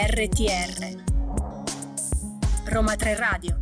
RTR Roma 3 Radio.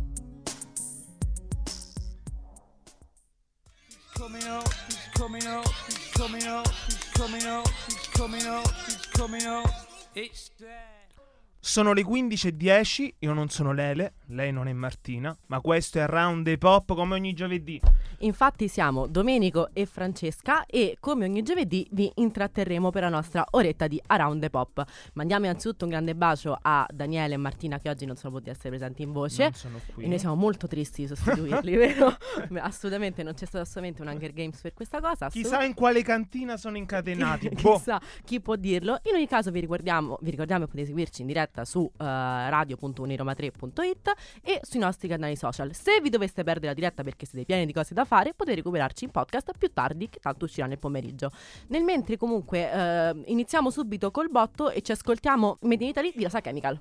Sono le 15:10, io non sono Lele, lei non è Martina, ma questo è Round the Pop come ogni giovedì. Infatti siamo Domenico e Francesca e come ogni giovedì vi intratterremo per la nostra oretta di Around the Pop. Mandiamo innanzitutto un grande bacio a Daniele e Martina che oggi non sono potuti essere presenti in voce. Non sono qui. E noi siamo molto tristi di sostituirli, vero? Assolutamente, non c'è stato assolutamente un Hunger Games per questa cosa. Chissà in quale cantina sono incatenati. Chissà, chi può dirlo. In ogni caso vi ricordiamo che potete seguirci in diretta su radio.uniroma3.it e sui nostri canali social. Se vi doveste perdere la diretta perché siete pieni di cose da fare, potete recuperarci in podcast più tardi, che tanto uscirà nel pomeriggio. Nel mentre comunque iniziamo subito col botto e ci ascoltiamo Made in Italy di Rosa Chemical.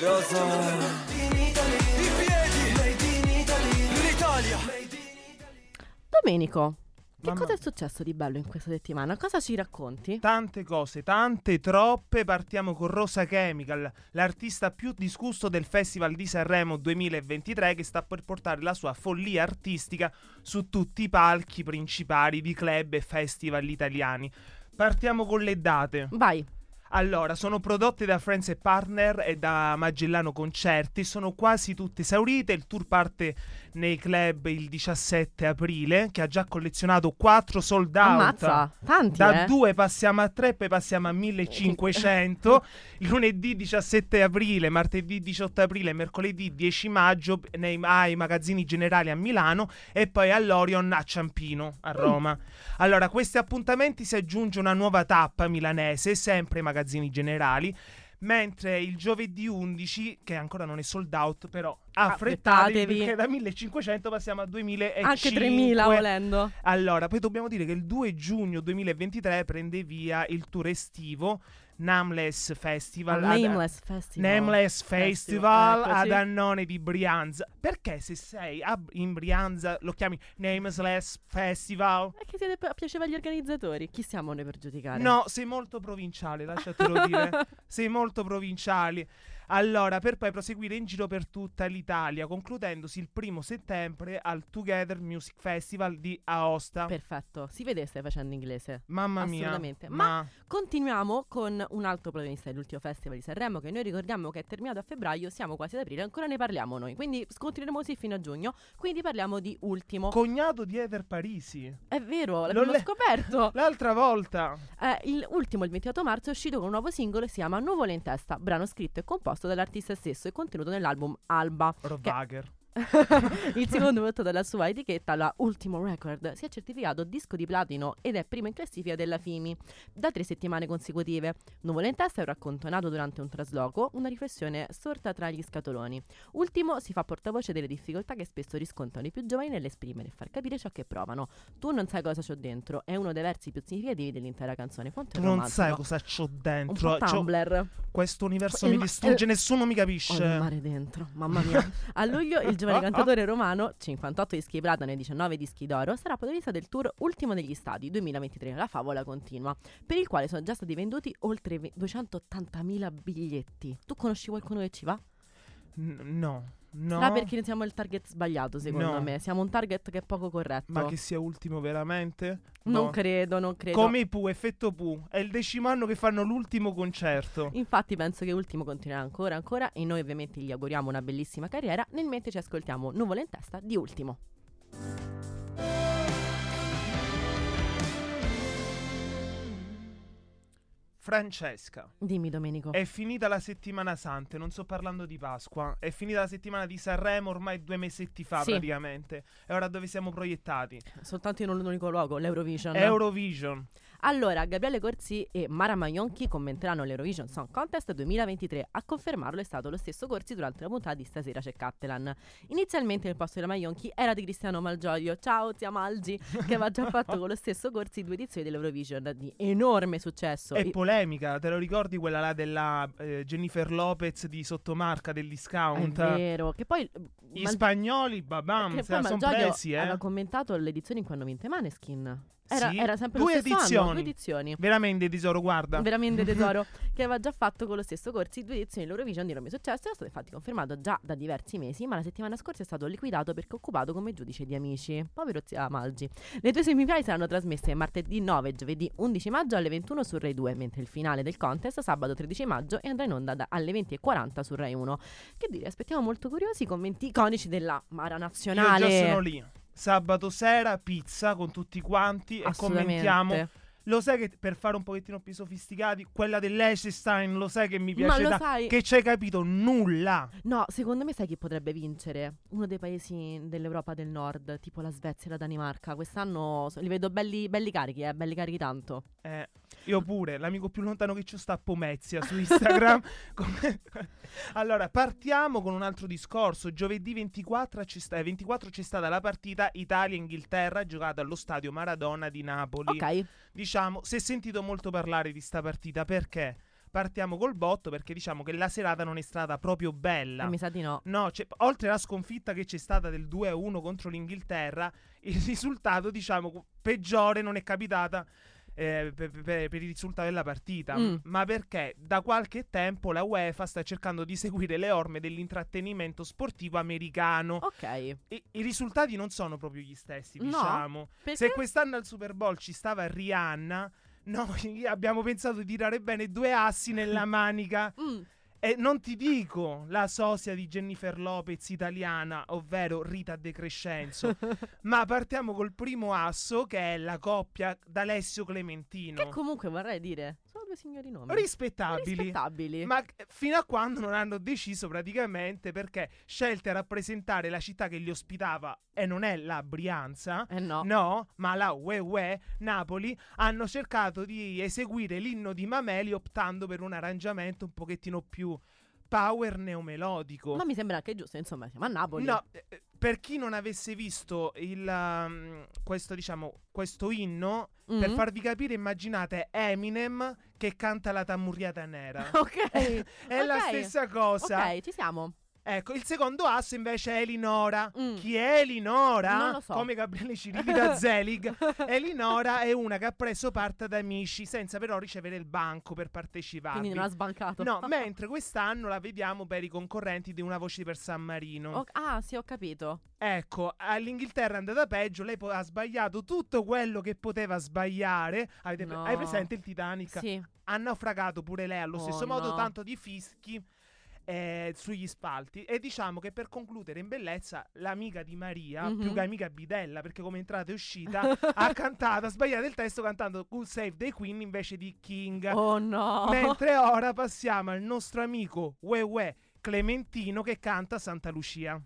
Rosa Domenico, che cosa è successo di bello in questa settimana? Cosa ci racconti? Tante cose, tante, troppe. Partiamo con Rosa Chemical, l'artista più discusso del Festival di Sanremo 2023, che sta per portare la sua follia artistica su tutti i palchi principali di club e festival italiani. Partiamo con le date. Vai. Allora, sono prodotte da Friends & Partner e da Magellano Concerti, sono quasi tutte esaurite. Il tour parte nei club il 17 aprile, che ha già collezionato 4 sold out. Ammazza, tanti, da 2 passiamo a 3, poi passiamo a 1500. Lunedì 17 aprile, martedì 18 aprile, mercoledì 10 maggio ai Magazzini Generali a Milano e poi all'Orion a Ciampino, a Roma. Allora, a questi appuntamenti si aggiunge una nuova tappa milanese, sempre Magazzini Generali, mentre il giovedì 11, che ancora non è sold out, però affrettatevi perché da 1500 passiamo a 2500, anche 3000 volendo. Allora, poi dobbiamo dire che il 2 giugno 2023 prende via il tour estivo Nameless Festival ad Annone di Brianza. Perché se sei in Brianza lo chiami Nameless Festival? È che piaceva agli organizzatori. Chi siamo noi per giudicare? No, sei molto provinciale, lasciatelo dire. Sei molto provinciale. Allora, per poi proseguire in giro per tutta l'Italia, concludendosi il 1 settembre al Together Music Festival di Aosta. Perfetto, si vede che stai facendo inglese. Mamma mia. Assolutamente. Ma continuiamo con un altro protagonista dell'ultimo festival di Sanremo, che noi ricordiamo che è terminato a febbraio, siamo quasi ad aprile, ancora ne parliamo noi, quindi continueremo così fino a giugno. Quindi parliamo di Ultimo, cognato di Heather Parisi. È vero, l'abbiamo scoperto l'altra volta. Ultimo, il 28 marzo, è uscito con un nuovo singolo, si chiama Nuvole in testa, brano scritto e composto dall'artista stesso e contenuto nell'album Alba. Rovager. Il secondo prodotto dalla sua etichetta, la Ultimo Record, si è certificato disco di platino ed è primo in classifica della Fimi da 3 settimane consecutive. Nuvole in testa è un racconto nato durante un trasloco, una riflessione sorta tra gli scatoloni. Ultimo si fa portavoce delle difficoltà che spesso riscontrano i più giovani nell'esprimere e far capire ciò che provano. Tu non sai cosa c'ho dentro è uno dei versi più significativi dell'intera canzone. Tu non sai cosa c'ho dentro, un po' Tumblr. Questo universo mi distrugge, nessuno mi capisce. Ho il mare dentro, mamma mia. A luglio il giovane cantatore romano, 58 dischi di platino e 19 dischi d'oro, sarà protagonista del tour Ultimo degli Stadi 2023, la favola continua, per il quale sono già stati venduti oltre 280.000 biglietti. Tu conosci qualcuno che ci va? No. Ah, perché siamo il target sbagliato, secondo me. Siamo un target che è poco corretto. Ma che sia Ultimo veramente? No. Non credo. Come i Pooh, effetto Pooh. È il 10° anno che fanno l'ultimo concerto. Infatti penso che Ultimo continuerà ancora. E noi ovviamente gli auguriamo una bellissima carriera. Nel mentre ci ascoltiamo Nuvole in testa di Ultimo. Francesca, dimmi Domenico. È finita la settimana santa, non sto parlando di Pasqua. È finita la settimana di Sanremo ormai 2 mesetti fa, sì, praticamente. E ora dove siamo proiettati? Soltanto in un unico luogo, l'Eurovision. Allora, Gabriele Corsi e Mara Maionchi commenteranno l'Eurovision Song Contest 2023. A confermarlo è stato lo stesso Corsi durante la puntata di Stasera c'è Cattelan. Inizialmente il posto della Maionchi era di Cristiano Malgioglio, ciao zia Malgi, che aveva già fatto con lo stesso Corsi 2 edizioni dell'Eurovision di enorme successo. È polemica, te lo ricordi quella là della Jennifer Lopez di sottomarca del discount? È vero, che poi gli spagnoli, babam, se la son presi, aveva commentato l'edizione in cui hanno vinto i Maneskin. Era sempre due lo stesso edizioni. Anno, due edizioni. Veramente tesoro, guarda. Veramente tesoro. Che aveva già fatto con lo stesso Corsi due edizioni dell'Eurovision di Roma è Successo. Era stato infatti confermato già da diversi mesi, ma la settimana scorsa è stato liquidato perché occupato come giudice di Amici. Povero zia Malgi. Le due semifinali saranno trasmesse martedì 9 e giovedì 11 maggio alle 21 su Rai 2, mentre il finale del contest sabato 13 maggio e andrà in onda alle 20:40 su Rai 1. Che dire, aspettiamo molto curiosi i commenti iconici della Mara Nazionale. Io già sono lì. Sabato sera, pizza con tutti quanti e commentiamo. Lo sai che per fare un pochettino più sofisticati, quella dell'Eisenstein, lo sai che mi piace. Ma lo sai che c'hai capito nulla. No, secondo me sai chi potrebbe vincere? Uno dei paesi dell'Europa del Nord, tipo la Svezia e la Danimarca. Quest'anno li vedo belli carichi, belli carichi tanto. Io pure, l'amico più lontano che ci sta a Pomezia su Instagram. Allora, partiamo con un altro discorso. Giovedì 24 c'è stata la partita Italia-Inghilterra giocata allo stadio Maradona di Napoli. Ok. Diciamo, si è sentito molto parlare di sta partita perché partiamo col botto, perché diciamo che la serata non è stata proprio bella. Mi sa di no. No, oltre alla sconfitta che c'è stata del 2-1 contro l'Inghilterra, il risultato, diciamo, peggiore non è capitata. Per il risultato della partita, ma perché da qualche tempo la UEFA sta cercando di seguire le orme dell'intrattenimento sportivo americano. Ok. E i risultati non sono proprio gli stessi, diciamo. No, perché? Se quest'anno al Super Bowl ci stava Rihanna, noi abbiamo pensato di tirare bene due assi nella manica. E non ti dico la sosia di Jennifer Lopez italiana, ovvero Rita De Crescenzo. Ma partiamo col primo asso, che è la coppia d'Alessio Clementino. Che comunque vorrei dire, sono due signori nomi rispettabili. Ma fino a quando non hanno deciso praticamente, perché scelte a rappresentare la città che li ospitava, e non è la Brianza, no, ma la Napoli, hanno cercato di eseguire l'inno di Mameli optando per un arrangiamento un pochettino più power neomelodico. Ma mi sembra anche giusto, insomma, siamo a Napoli. No, per chi non avesse visto questo inno, per farvi capire, immaginate Eminem che canta la Tamurriata Nera. Ok. È la stessa cosa. Ok, ci siamo. Ecco, il secondo asso invece è Elinora. Chi è Elinora? Non lo so. Come Gabriele Cirilli da Zelig. Elinora è una che ha preso parte ad Amici, senza però ricevere il banco per partecipare. Quindi non ha sbancato. No, mentre quest'anno la vediamo per i concorrenti di Una Voce per San Marino. Ah, sì, ho capito. Ecco, all'Inghilterra è andata peggio, lei ha sbagliato tutto quello che poteva sbagliare. Hai presente il Titanic? Sì. Ha naufragato pure lei allo stesso modo, tanto di fischi. Sugli spalti. E diciamo che per concludere in bellezza l'amica di Maria, più che amica bidella, perché come entrata e uscita ha sbagliato il testo cantando "Good Save the Queen" invece di "King". Oh no. Mentre ora passiamo al nostro amico Clementino che canta Santa Lucia.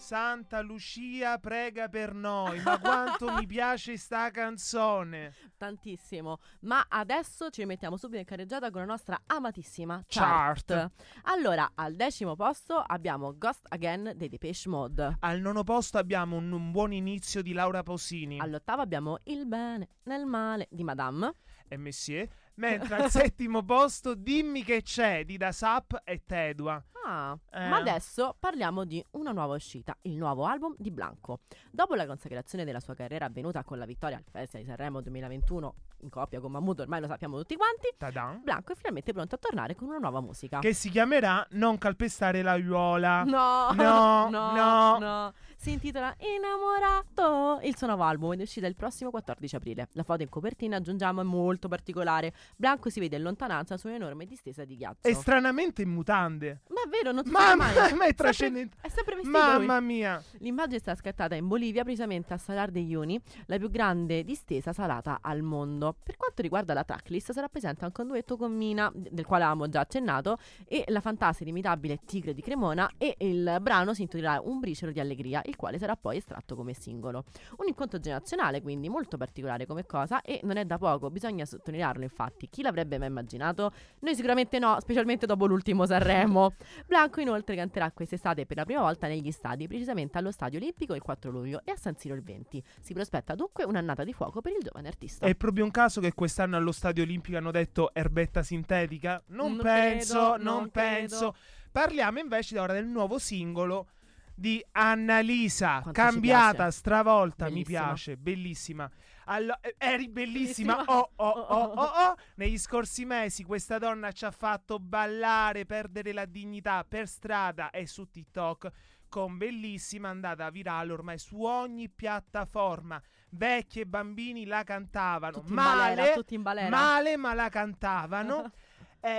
Santa Lucia prega per noi. Ma quanto mi piace sta canzone, tantissimo. Ma adesso ci mettiamo subito in carreggiata con la nostra amatissima chart. Allora, al 10° posto abbiamo Ghost Again dei Depeche Mode. Al 9° posto abbiamo un buon inizio di Laura Pausini. All'8° abbiamo Il bene nel male di Madame e Messier. Mentre al 7° posto Dimmi che c'è di The Sap e Tedua. Ma adesso parliamo di una nuova uscita, il nuovo album di Blanco. Dopo la consacrazione della sua carriera avvenuta con la vittoria al Festival di Sanremo 2021 in coppia con Mahmood, ormai lo sappiamo tutti quanti, ta-da, Blanco è finalmente pronto a tornare con una nuova musica che si chiamerà Non calpestare l'aiuola. No. Si intitola Innamorato, il suo nuovo album, ed è uscita il prossimo 14 aprile. La foto in copertina, aggiungiamo, è molto particolare. Blanco si vede in lontananza su un'enorme distesa di ghiaccio e stranamente in mutande. Ma è vero, non ti fai mai. Ma è trascendente. È sempre vestito. Mamma mia. L'immagine sta scattata in Bolivia, precisamente a Salar de Uyuni, la più grande distesa salata al mondo. Per quanto riguarda la tracklist, sarà presente anche un duetto con Mina, del quale avevamo già accennato, e la fantastica e inimitabile Tigre di Cremona, e il brano si intitolerà Un briciolo di allegria. il quale sarà poi estratto come singolo. Un incontro generazionale, quindi molto particolare come cosa, e non è da poco, bisogna sottolinearlo infatti. Chi l'avrebbe mai immaginato? Noi sicuramente no, specialmente dopo l'ultimo Sanremo. Blanco inoltre canterà quest'estate per la prima volta negli stadi, precisamente allo Stadio Olimpico il 4 luglio e a San Siro il 20. Si prospetta dunque un'annata di fuoco per il giovane artista. È proprio un caso che quest'anno allo Stadio Olimpico hanno detto erbetta sintetica? Non penso. Parliamo invece ora del nuovo singolo di Annalisa. Quanto cambiata, stravolta, bellissima. Mi piace, bellissima. Allora, eri bellissima. Oh. Negli scorsi mesi questa donna ci ha fatto ballare, perdere la dignità per strada e su TikTok, con bellissima andata virale ormai su ogni piattaforma. Vecchi e bambini la cantavano tutti in balera, ma la cantavano.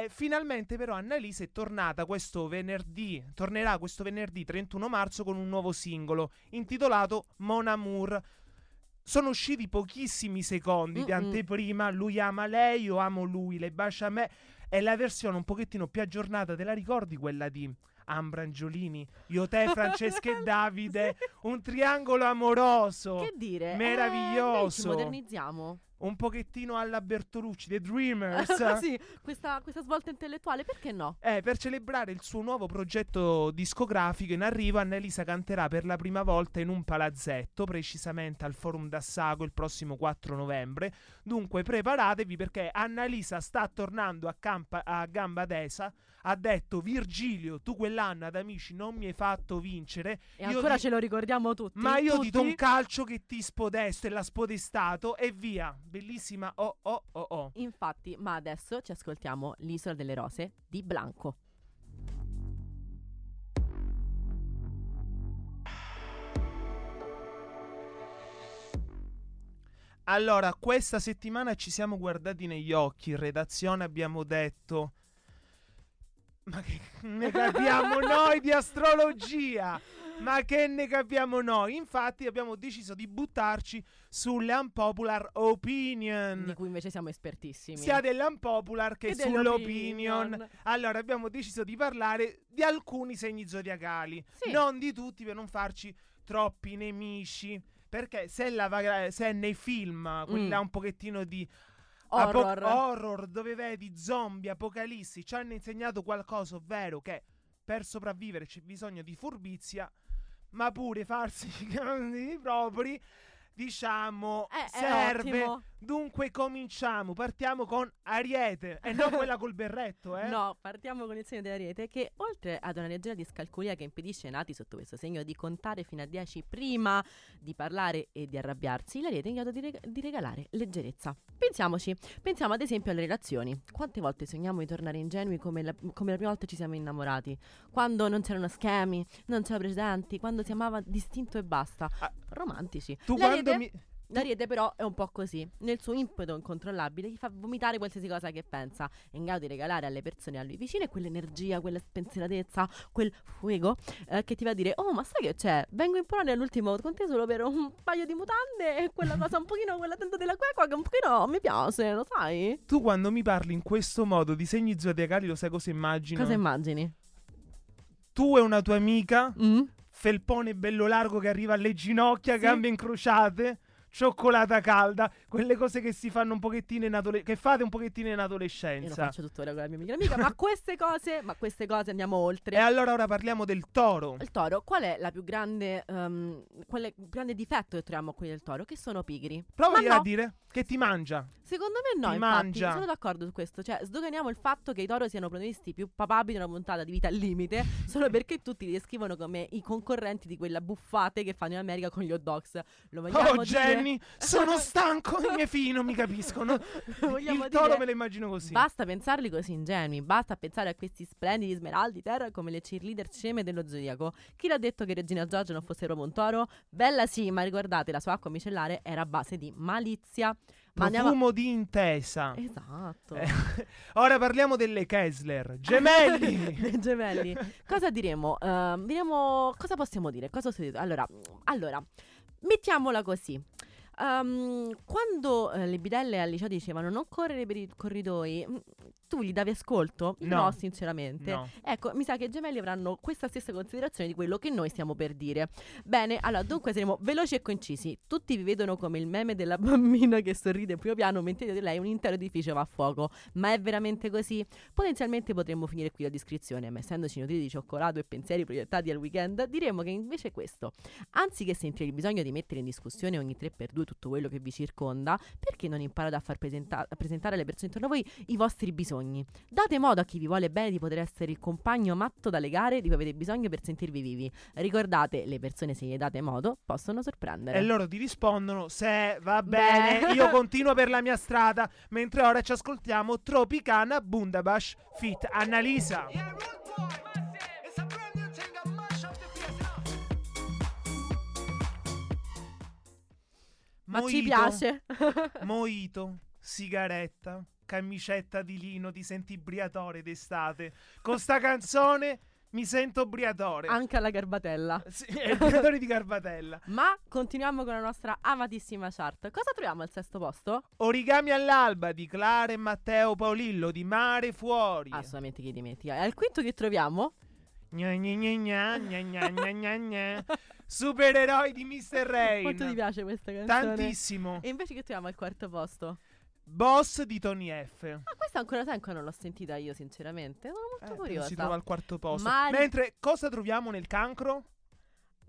Finalmente però Annalisa è tornata questo venerdì 31 marzo con un nuovo singolo intitolato Mon Amour. Sono usciti pochissimi secondi di anteprima. Lui ama lei, io amo lui, lei bacia me. È la versione un pochettino più aggiornata, te la ricordi quella di Ambra Angiolini? Io, te, Francesca e Davide. Un triangolo amoroso, che dire, meraviglioso. Ci modernizziamo un pochettino alla Bertolucci, The Dreamers. Sì, questa svolta intellettuale, perché no? Per celebrare il suo nuovo progetto discografico in arrivo, Annalisa canterà per la prima volta in un palazzetto, precisamente al Forum d'Assago il prossimo 4 novembre. Dunque preparatevi, perché Annalisa sta tornando a gamba tesa. Ha detto: Virgilio, tu quell'anno ad Amici non mi hai fatto vincere. E io ancora ce lo ricordiamo tutti. Ma io ti do un calcio che ti spodesto, e l'ha spodestato e via. Bellissima. Oh. Infatti, ma adesso ci ascoltiamo l'Isola delle Rose di Blanco. Allora, questa settimana ci siamo guardati negli occhi in redazione, abbiamo detto: ma che ne capiamo noi di astrologia? Ma che ne capiamo noi? Infatti abbiamo deciso di buttarci sulle unpopular opinion, di cui invece siamo espertissimi, sia dell'unpopular che sull'opinion. Allora abbiamo deciso di parlare di alcuni segni zodiacali, sì, non di tutti, per non farci troppi nemici, perché se nei film, quelli là un pochettino di horror dove vedi zombie, apocalissi, ci hanno insegnato qualcosa, ovvero che per sopravvivere c'è bisogno di furbizia, ma pure farsi i grandi propri, diciamo, serve. Dunque cominciamo, partiamo con Ariete, e non quella col berretto, eh? No, partiamo con il segno dell'Ariete, che oltre ad una leggera discalculia che impedisce ai nati sotto questo segno di contare fino a 10 prima di parlare e di arrabbiarsi, l'Ariete è in grado di regalare leggerezza. Pensiamo ad esempio alle relazioni. Quante volte sogniamo di tornare ingenui come la prima volta ci siamo innamorati, quando non c'erano schemi, non c'erano precedenti, quando si amava distinto e basta, romantici. L'Ariete però è un po' così, nel suo impeto incontrollabile gli fa vomitare qualsiasi cosa che pensa, è in grado di regalare alle persone a lui vicine quell'energia, quella spensieratezza, quel fuego che ti va a dire: oh, ma sai che c'è? Vengo in Polonia all'ultimo con te solo per un paio di mutande e quella cosa un pochino, quella tenda della quequa che un pochino mi piace, lo sai? Tu quando mi parli in questo modo di segni zodiacali, lo sai cosa immagino? Cosa immagini? Tu e una tua amica, felpone bello largo che arriva alle ginocchia, sì, gambe incrociate, cioccolata calda, quelle cose che si fanno un pochettino che fate un pochettino in adolescenza. Io lo faccio tuttora con la mia migliore amica. ma queste cose andiamo oltre. E allora ora parliamo del Toro. Il Toro, qual è la più grande quale grande difetto che troviamo qui del Toro? Che sono pigri. Prova a dire che ti mangia. Secondo me no, infatti sono d'accordo su questo. Cioè, sdoganiamo il fatto che i Toro siano protagonisti più papabili di una puntata di Vita al Limite solo perché tutti li descrivono come i concorrenti di quella buffate che fanno in America con gli hot dogs. Lo vogliamo dire? Sono stanco, i miei figli non mi capiscono. Il Toro me lo immagino così. Basta pensarli così ingenui, basta pensare a questi splendidi smeraldi terra come le cheerleader sceme dello zodiaco. Chi l'ha detto che Regina George non fosse proprio un toro? Bella sì, ma ricordate, la sua acqua micellare era a base di malizia. Profumo di intesa. Esatto. Ora parliamo delle Kessler. Gemelli. Cosa diremo? Cosa possiamo dire? Allora, mettiamola così. Quando le bidelle al liceo dicevano non correre per i corridoi, tu gli davi ascolto? No, sinceramente no. Ecco, mi sa che i gemelli avranno questa stessa considerazione di quello che noi stiamo per dire. Bene, allora dunque saremo veloci e concisi. Tutti vi vedono come il meme della bambina che sorride in primo piano mentre dietro di lei un intero edificio va a fuoco. Ma è veramente così? Potenzialmente potremmo finire qui la descrizione, ma essendoci nutriti di cioccolato e pensieri proiettati al weekend, diremmo che invece è questo. Anziché sentire il bisogno di mettere in discussione ogni 3x2 tutto quello che vi circonda, perché non imparate a far presentare alle persone intorno a voi i vostri bisogni? Date modo a chi vi vuole bene di poter essere il compagno matto da legare di cui avete bisogno per sentirvi vivi. Ricordate, le persone, se gli date modo, possono sorprendere. E loro ti rispondono: se va bene, io continuo per la mia strada. Mentre ora ci ascoltiamo Tropicana Bundabash feat. Annalisa. Ma mojito, ci piace. Mojito, sigaretta, camicetta di lino, ti senti briatore d'estate. Con sta canzone mi sento briatore. Anche alla Garbatella. Sì, è il briatore di Garbatella. Ma continuiamo con la nostra amatissima chart. Cosa troviamo al sesto posto? Origami all'alba di Clara e Matteo Paolillo di Mare Fuori. Assolutamente, chi dimentica. E al quinto che troviamo? Gna gna gna gna gna gna gna gna. Supereroi di Mr. Rain. Quanto ti piace questa canzone? Tantissimo. E invece che troviamo al quarto posto? Boss di Tony F. Ma questa ancora non l'ho sentita io, sinceramente. Sono molto curiosa. Si trova al quarto posto. Mentre cosa troviamo nel cancro?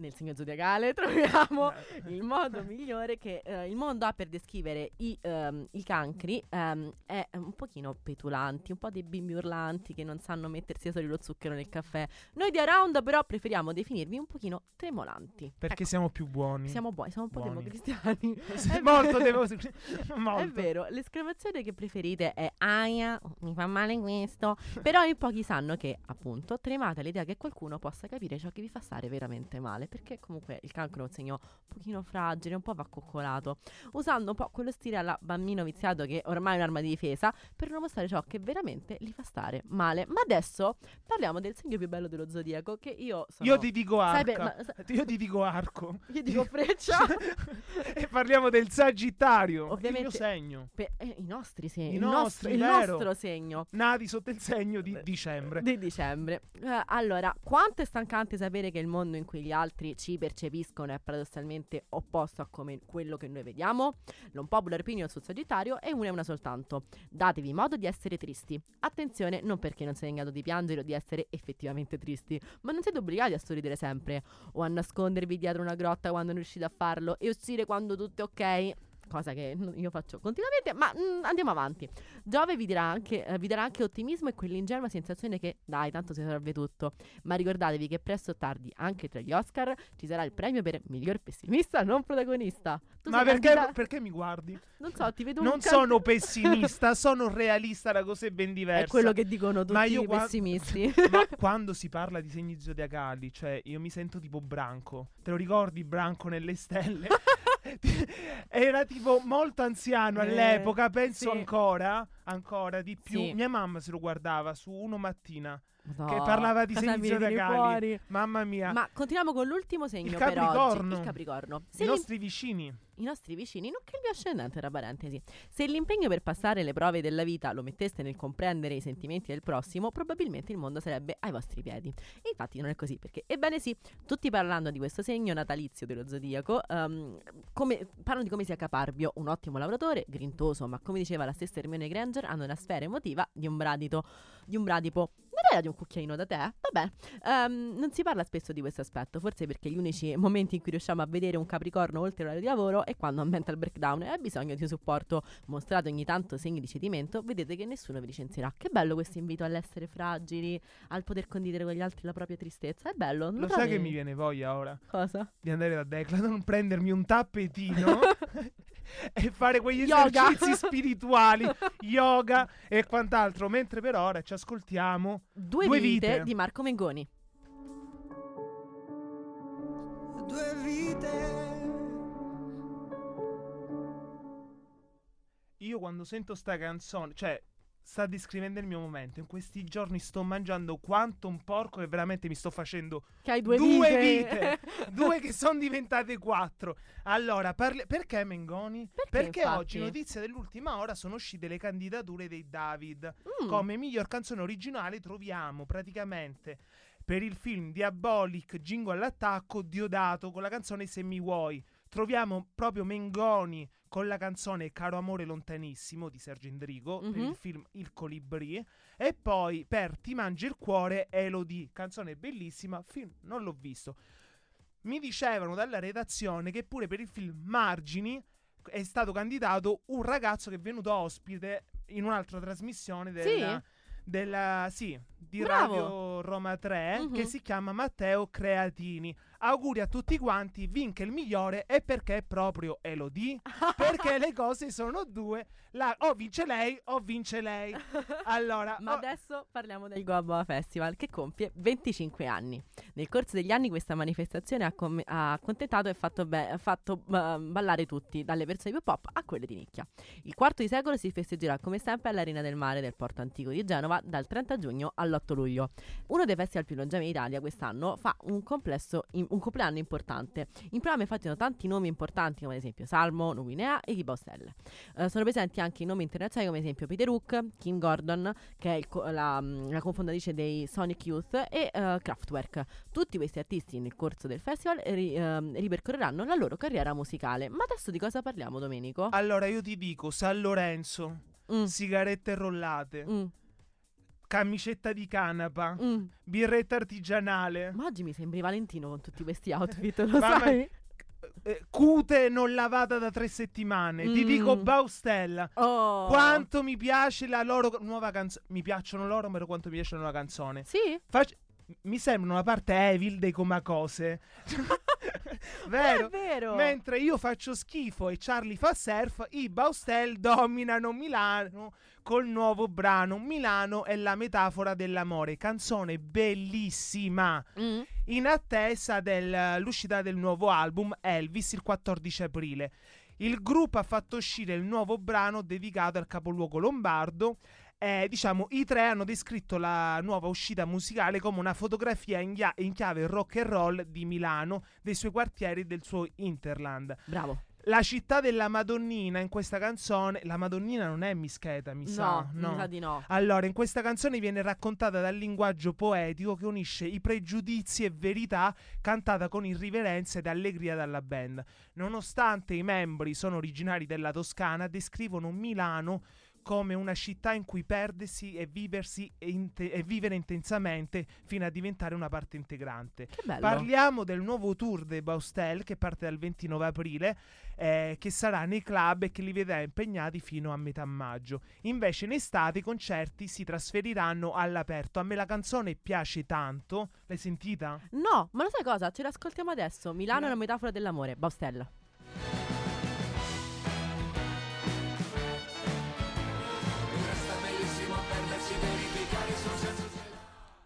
Nel segno zodiacale troviamo il modo migliore che il mondo ha per descrivere i cancri. È un pochino petulanti, un po' dei bimbi urlanti che non sanno mettersi a soli lo zucchero nel caffè. Noi di Around però preferiamo definirvi un pochino tremolanti. Perché ecco, siamo più buoni. Siamo buoni, siamo un po' democristiani. Molto democristiani. È vero, l'esclamazione che preferite è aia, mi fa male questo. Però in pochi sanno che, appunto, tremate all'idea che qualcuno possa capire ciò che vi fa stare veramente male. Perché comunque il cancro è un segno un pochino fragile, un po' va coccolato, usando un po' quello stile alla bambino viziato che ormai è un'arma di difesa per non mostrare ciò che veramente li fa stare male. Ma adesso parliamo del segno più bello dello zodiaco, che io sono... Io ti dico arco. Io ti dico arco. Io dico freccia. E parliamo del Sagittario. Ovviamente, il mio segno. I nostri segni. Il nostro segno. Nati sotto il segno di dicembre. Allora, quanto è stancante sapere che il mondo in cui gli altri ci percepiscono è paradossalmente opposto a come quello che noi vediamo. L'unpopular opinion sul Sagittario è una e una soltanto: datevi modo di essere tristi. Attenzione, non perché non siete in grado di piangere o di essere effettivamente tristi, ma non siete obbligati a sorridere sempre o a nascondervi dietro una grotta quando non riuscite a farlo e uscire quando tutto è ok, cosa che io faccio continuamente, ma andiamo avanti. Giove vi darà anche ottimismo e quell'ingenua sensazione che dai, tanto si serve tutto. Ma ricordatevi che presto o tardi, anche tra gli Oscar, ci sarà il premio per miglior pessimista non protagonista. Ma perché mi guardi? Non so, ti vedo un... Non sono pessimista, sono realista, la cosa è ben diversa. È quello che dicono tutti i pessimisti. Ma quando si parla di segni zodiacali, cioè io mi sento tipo Branco. Te lo ricordi Branco nelle stelle? Era tipo molto anziano all'epoca, penso, sì. ancora di più, sì. Mia mamma se lo guardava su Uno Mattina, no, che parlava di segni zodiacali. Mamma mia. Ma continuiamo con l'ultimo segno, il Capricorno. I nostri vicini. I nostri vicini, nonché il mio ascendente, tra parentesi. Se l'impegno per passare le prove della vita lo metteste nel comprendere i sentimenti del prossimo, probabilmente il mondo sarebbe ai vostri piedi. E infatti non è così, perché, ebbene sì, tutti parlando di questo segno natalizio dello zodiaco, parlano di come sia caparbio, un ottimo lavoratore, grintoso, ma come diceva la stessa Hermione Granger, hanno la sfera emotiva di un bradipo. Non era di un cucchiaino da tè? Vabbè, non si parla spesso di questo aspetto, forse perché gli unici momenti in cui riusciamo a vedere un Capricorno oltre l'orario di lavoro è quando ha un mental breakdown e ha bisogno di supporto. Mostrate ogni tanto segni di cedimento, vedete che nessuno vi licenzierà. Che bello questo invito all'essere fragili, al poter condividere con gli altri la propria tristezza. È bello. Lo sai che mi viene voglia ora? Cosa? Di andare da Declan, prendermi un tappetino e fare quegli esercizi spirituali, yoga e quant'altro. Mentre per ora ci ascoltiamo Due vite di Marco Mengoni. Due vite. Io quando sento sta canzone, cioè sta descrivendo il mio momento. In questi giorni sto mangiando quanto un porco e veramente mi sto facendo due vite due che sono diventate quattro. Allora, perché Mengoni? Perché oggi, notizia dell'ultima ora, sono uscite le candidature dei David. Come miglior canzone originale troviamo praticamente per il film Diabolic Jingo all'attacco Diodato con la canzone Se mi vuoi. Troviamo proprio Mengoni con la canzone Caro amore lontanissimo di Sergio Endrigo, per il film Il Colibrì, e poi per Ti mangi il cuore Elodie, canzone bellissima, film non l'ho visto. Mi dicevano dalla redazione che pure per il film Margini è stato candidato un ragazzo che è venuto ospite in un'altra trasmissione di Radio Roma 3, che si chiama Matteo Creatini. Auguri a tutti quanti, vinca il migliore. E perché è proprio Elodie? Perché le cose sono due, o vince lei o vince lei. Allora, ma adesso parliamo del Goa Festival, che compie 25 anni. Nel corso degli anni questa manifestazione ha accontentato e fatto ballare tutti, dalle persone più pop a quelle di nicchia. Il quarto di secolo si festeggerà come sempre all'Arena del Mare del Porto Antico di Genova dal 30 giugno all'8 luglio. Uno dei festival più longevi in Italia, quest'anno fa un compleanno importante. In programma infatti sono tanti nomi importanti, come ad esempio Salmo, Nuguinea e Baustelle. Sono presenti anche nomi internazionali come ad esempio Peter Hook, Kim Gordon, che è la cofondatrice dei Sonic Youth, e Kraftwerk. Tutti questi artisti nel corso del festival ripercorreranno la loro carriera musicale. Ma adesso di cosa parliamo, Domenico? Allora io ti dico San Lorenzo, sigarette rollate, camicetta di canapa, birretta artigianale. Ma oggi mi sembri Valentino con tutti questi outfit, lo sai? Cute non lavata da 3 settimane. Ti dico Baustelle. Quanto mi piace la loro nuova canzone. Mi piacciono loro, ma quanto mi piace la nuova canzone. Sì. Mi sembrano la parte evil dei Comacose. Vero? È vero. Mentre io faccio schifo e Charlie fa surf, i Baustelle dominano Milano col nuovo brano Milano è la metafora dell'amore, canzone bellissima, in attesa dell'uscita del nuovo album Elvis il 14 aprile. Il gruppo ha fatto uscire il nuovo brano dedicato al capoluogo lombardo. I tre hanno descritto la nuova uscita musicale come una fotografia in chiave rock and roll di Milano, dei suoi quartieri e del suo hinterland. Bravo. La città della Madonnina in questa canzone. La Madonnina non è Mischeta, mi sa. Mi sa di no. Allora, in questa canzone viene raccontata dal linguaggio poetico che unisce i pregiudizi e verità, cantata con irriverenza ed allegria dalla band. Nonostante i membri sono originari della Toscana, descrivono Milano come una città in cui perdersi e vivere intensamente fino a diventare una parte integrante. Che bello. Parliamo del nuovo tour dei Baustelle che parte dal 29 aprile, che sarà nei club e che li vedrà impegnati fino a metà maggio. Invece in estate i concerti si trasferiranno all'aperto. A me la canzone piace tanto. L'hai sentita? No, ma lo sai cosa? Ce l'ascoltiamo adesso. Milano è una metafora dell'amore, Baustelle.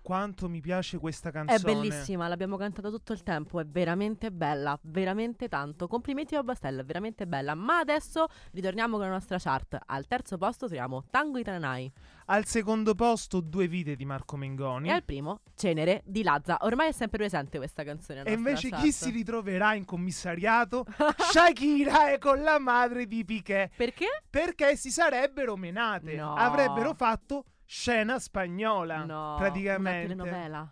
Quanto mi piace questa canzone. È bellissima, l'abbiamo cantata tutto il tempo, è veramente bella, veramente tanto. Complimenti a Baustelle, è veramente bella. Ma adesso ritorniamo con la nostra chart. Al terzo posto troviamo Tango di Tananai. Al secondo posto Due vite di Marco Mengoni. E al primo Cenere di Lazza. Ormai è sempre presente questa canzone. E invece chart. Chi si ritroverà in commissariato? Shakira è con la madre di Piqué. Perché? Perché si sarebbero menate. No. Avrebbero fatto scena spagnola, praticamente una telenovela.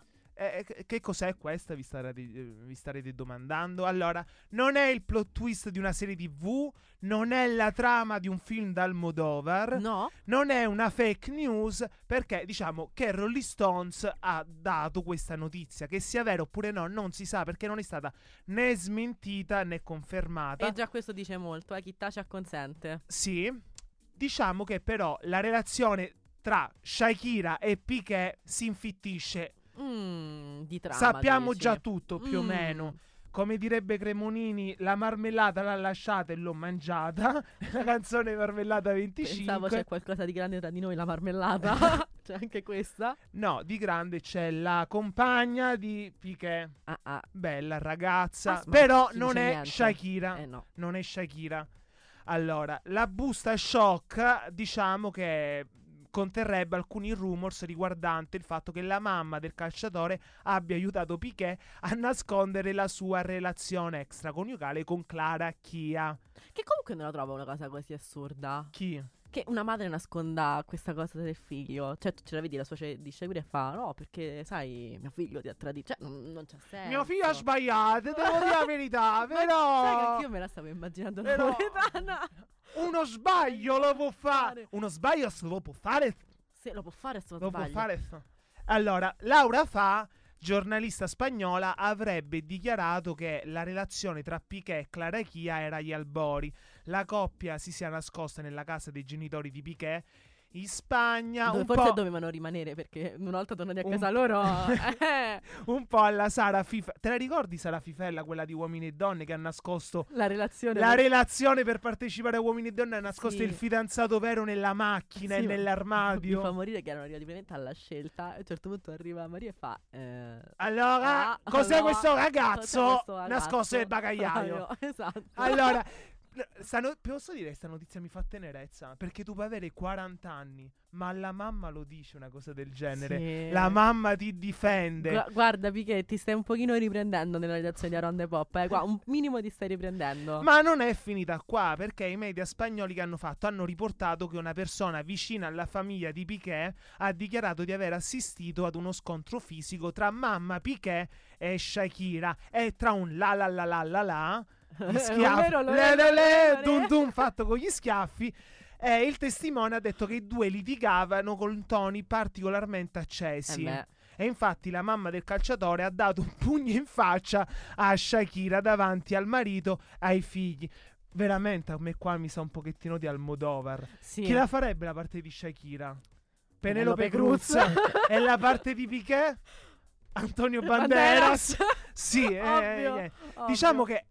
Che cos'è questa? Vi starete domandando. Allora, non è il plot twist di una serie TV, non è la trama di un film d'Almodovar, non è una fake news, perché diciamo che Rolling Stones ha dato questa notizia, che sia vera oppure no non si sa, perché non è stata né smentita né confermata. E già questo dice molto, chi tace acconsente. Sì, diciamo che però la relazione tra Shakira e Piqué si infittisce. Di trama, sappiamo già tutto più o meno. Come direbbe Cremonini, la marmellata l'ha lasciata e l'ho mangiata. La canzone Marmellata 25. Pensavo c'è qualcosa di grande tra di noi, la marmellata. C'è anche questa? No, di grande c'è la compagna di Piqué. Bella ragazza, però non è niente. Shakira. No. Non è Shakira. Allora, la busta shock, diciamo che conterrebbe alcuni rumors riguardante il fatto che la mamma del calciatore abbia aiutato Piqué a nascondere la sua relazione extraconiugale con Clara Chía. Che comunque non la trovo una cosa così assurda. Chi? Che una madre nasconda questa cosa del figlio. Cioè, tu ce la vedi la sua di Shakira e fa: no, perché sai, mio figlio ti ha tradito. Cioè, non c'è senso. Mio figlio ha sbagliato, devo dire la verità. Però sai che anch'io me la stavo immaginando napoletana. Uno sbaglio lo può fare. Uno sbaglio lo può fare. Se lo può fare se lo sbaglio. Può fare. Allora, Laura fa, giornalista spagnola, avrebbe dichiarato che la relazione tra Piqué e Clara Chía era agli albori. La coppia si sia nascosta nella casa dei genitori di Piqué in Spagna. Forse dovevano rimanere perché un'altra tornati a casa loro. Un po' alla Sara Fifa. Te la ricordi Sara Fifella, quella di Uomini e Donne, che ha nascosto la relazione per partecipare a Uomini e Donne? Ha nascosto il fidanzato vero nella macchina e nell'armadio. Mi fa morire che erano arrivati veramente alla scelta. A un certo punto arriva Maria e fa allora, cos'è questo ragazzo nascosto nel bagagliaio? Esatto. Allora posso dire che sta notizia mi fa tenerezza, perché tu puoi avere 40 anni ma la mamma lo dice una cosa del genere, sì. La mamma ti difende. Guarda Piqué, ti stai un pochino riprendendo nella redazione di Aronde Pop, qua un minimo ti stai riprendendo. Ma non è finita qua, perché i media spagnoli che hanno fatto hanno riportato che una persona vicina alla famiglia di Piqué ha dichiarato di aver assistito ad uno scontro fisico tra mamma Piqué e Shakira, e tra un la la la la la la gli schiaffi, dun dun fatto con gli schiaffi. Il testimone ha detto che i due litigavano con toni particolarmente accesi. E infatti la mamma del calciatore ha dato un pugno in faccia a Shakira davanti al marito, ai figli. Veramente a me qua mi sa un pochettino di Almodovar. Sì. Chi la farebbe la parte di Shakira? Penelope Cruz. E la parte di Piqué? Antonio Banderas. Sì, ovvio. Diciamo che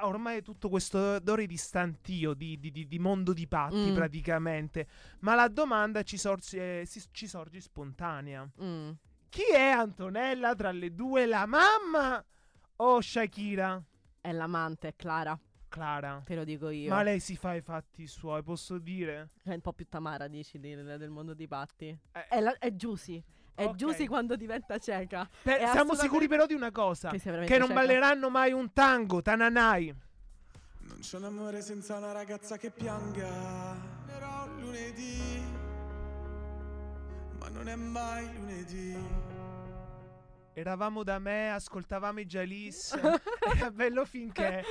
ormai tutto questo odore di stantio, di mondo di patti praticamente. Ma la domanda ci sorge spontanea. Chi è Antonella tra le due, la mamma o Shakira? È l'amante, è Clara. Te lo dico io. Ma lei si fa i fatti suoi, posso dire? È un po' più tamara, dici, del mondo di patti. È Giusy. È okay. Giusy quando diventa cieca. Siamo sicuri però di una cosa, che non balleranno mai un tango, Tananai. Non c'è un amore senza una ragazza che pianga. Era un lunedì, ma non è mai lunedì. Eravamo da me, ascoltavamo i Jalis. Era bello finché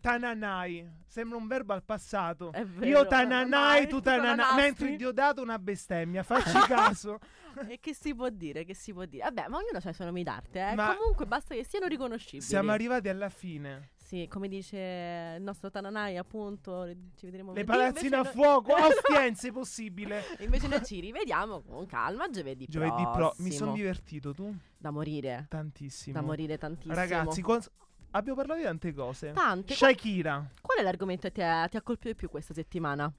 Tananai. Sembra un verbo al passato. È vero, io Tananai, tu Tananai. Mentre Diodato una bestemmia, facci caso. E che si può dire? Vabbè, ma ognuno ha i suoi nomi d'arte, eh? Ma comunque basta che siano riconoscibili. Siamo arrivati alla fine. Sì, come dice il nostro Tananai, appunto, ci vedremo. Le palazzine a fuoco, ostienze possibile. Invece noi ci rivediamo con calma giovedì prossimo. Mi sono divertito, tu? Da morire tantissimo. Ragazzi, abbiamo parlato di tante cose. Shakira. Qual è l'argomento che ti ha colpito di più questa settimana?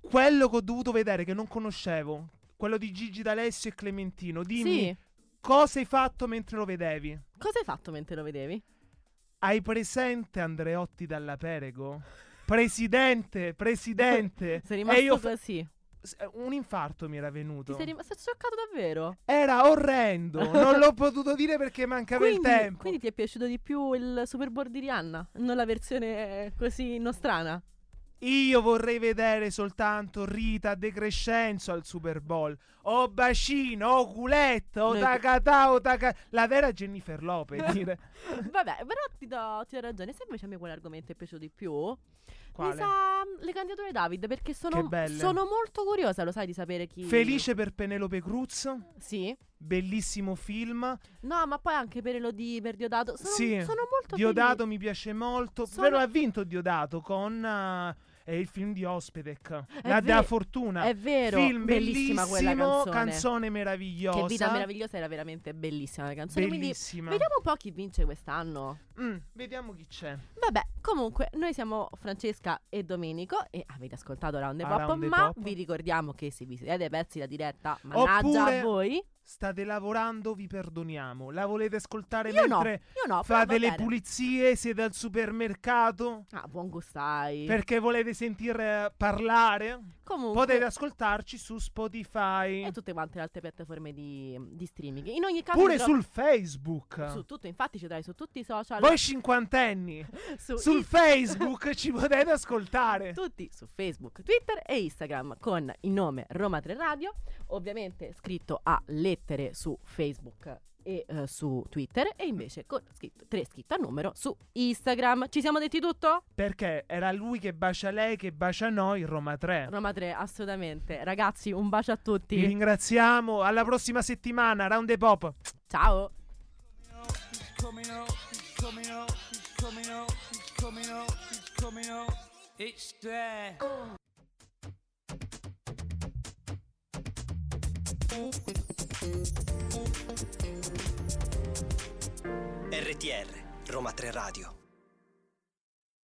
Quello che ho dovuto vedere, che non conoscevo. Quello di Gigi D'Alessio e Clementino. Dimmi, cosa hai fatto mentre lo vedevi? Hai presente Andreotti Dalla Perego? Presidente. Sei rimasto così. Un infarto mi era venuto. Sei scioccato davvero? Era orrendo. Non l'ho potuto dire perché mancava il tempo. Quindi ti è piaciuto di più il Super Bowl di Rihanna? Non la versione così nostrana? Io vorrei vedere soltanto Rita De Crescenzo al Super Bowl. O bacino, o culetto, o tacatà, o tacatà. La vera Jennifer Lopez, dire. Vabbè, però ti do ragione. Se invece a me quell'argomento è piaciuto di più, mi sa le candidature David, perché sono molto curiosa, lo sai, di sapere chi. Felice per Penelope Cruz. Sì. Bellissimo film. No, ma poi anche per Diodato. Sono molto Diodato felice. Mi piace molto. Però ha vinto Diodato con il film di Ospedec, La Dea Fortuna. È vero, film bellissima quella canzone meravigliosa. Che vita meravigliosa, era veramente bellissima la canzone. Bellissima. Quindi vediamo un po' chi vince quest'anno. Vediamo chi c'è. Vabbè, comunque noi siamo Francesca e Domenico e avete ascoltato Round the Pop, ma vi ricordiamo che se vi siete persi la diretta, mannaggia a voi. State lavorando, vi perdoniamo. La volete ascoltare mentre fate le pulizie, siete al supermercato? Ah, buon gustai. Perché volete sentire parlare? Comunque potete ascoltarci su Spotify e tutte quante le altre piattaforme di streaming. In ogni caso pure sul Facebook, su tutto, infatti ci dai su tutti i social. Voi cinquantenni sul Facebook ci potete ascoltare tutti, su Facebook, Twitter e Instagram con il nome Roma 3 Radio, ovviamente scritto a lettere su Facebook e su Twitter, e invece con scritto, 3 scritto a numero su Instagram. Ci siamo detti tutto? Perché era lui che bacia lei che bacia noi, Roma 3. Roma 3, assolutamente. Ragazzi, un bacio a tutti. Vi ringraziamo, alla prossima settimana. Round the Pop. Ciao. RTR Roma 3 Radio.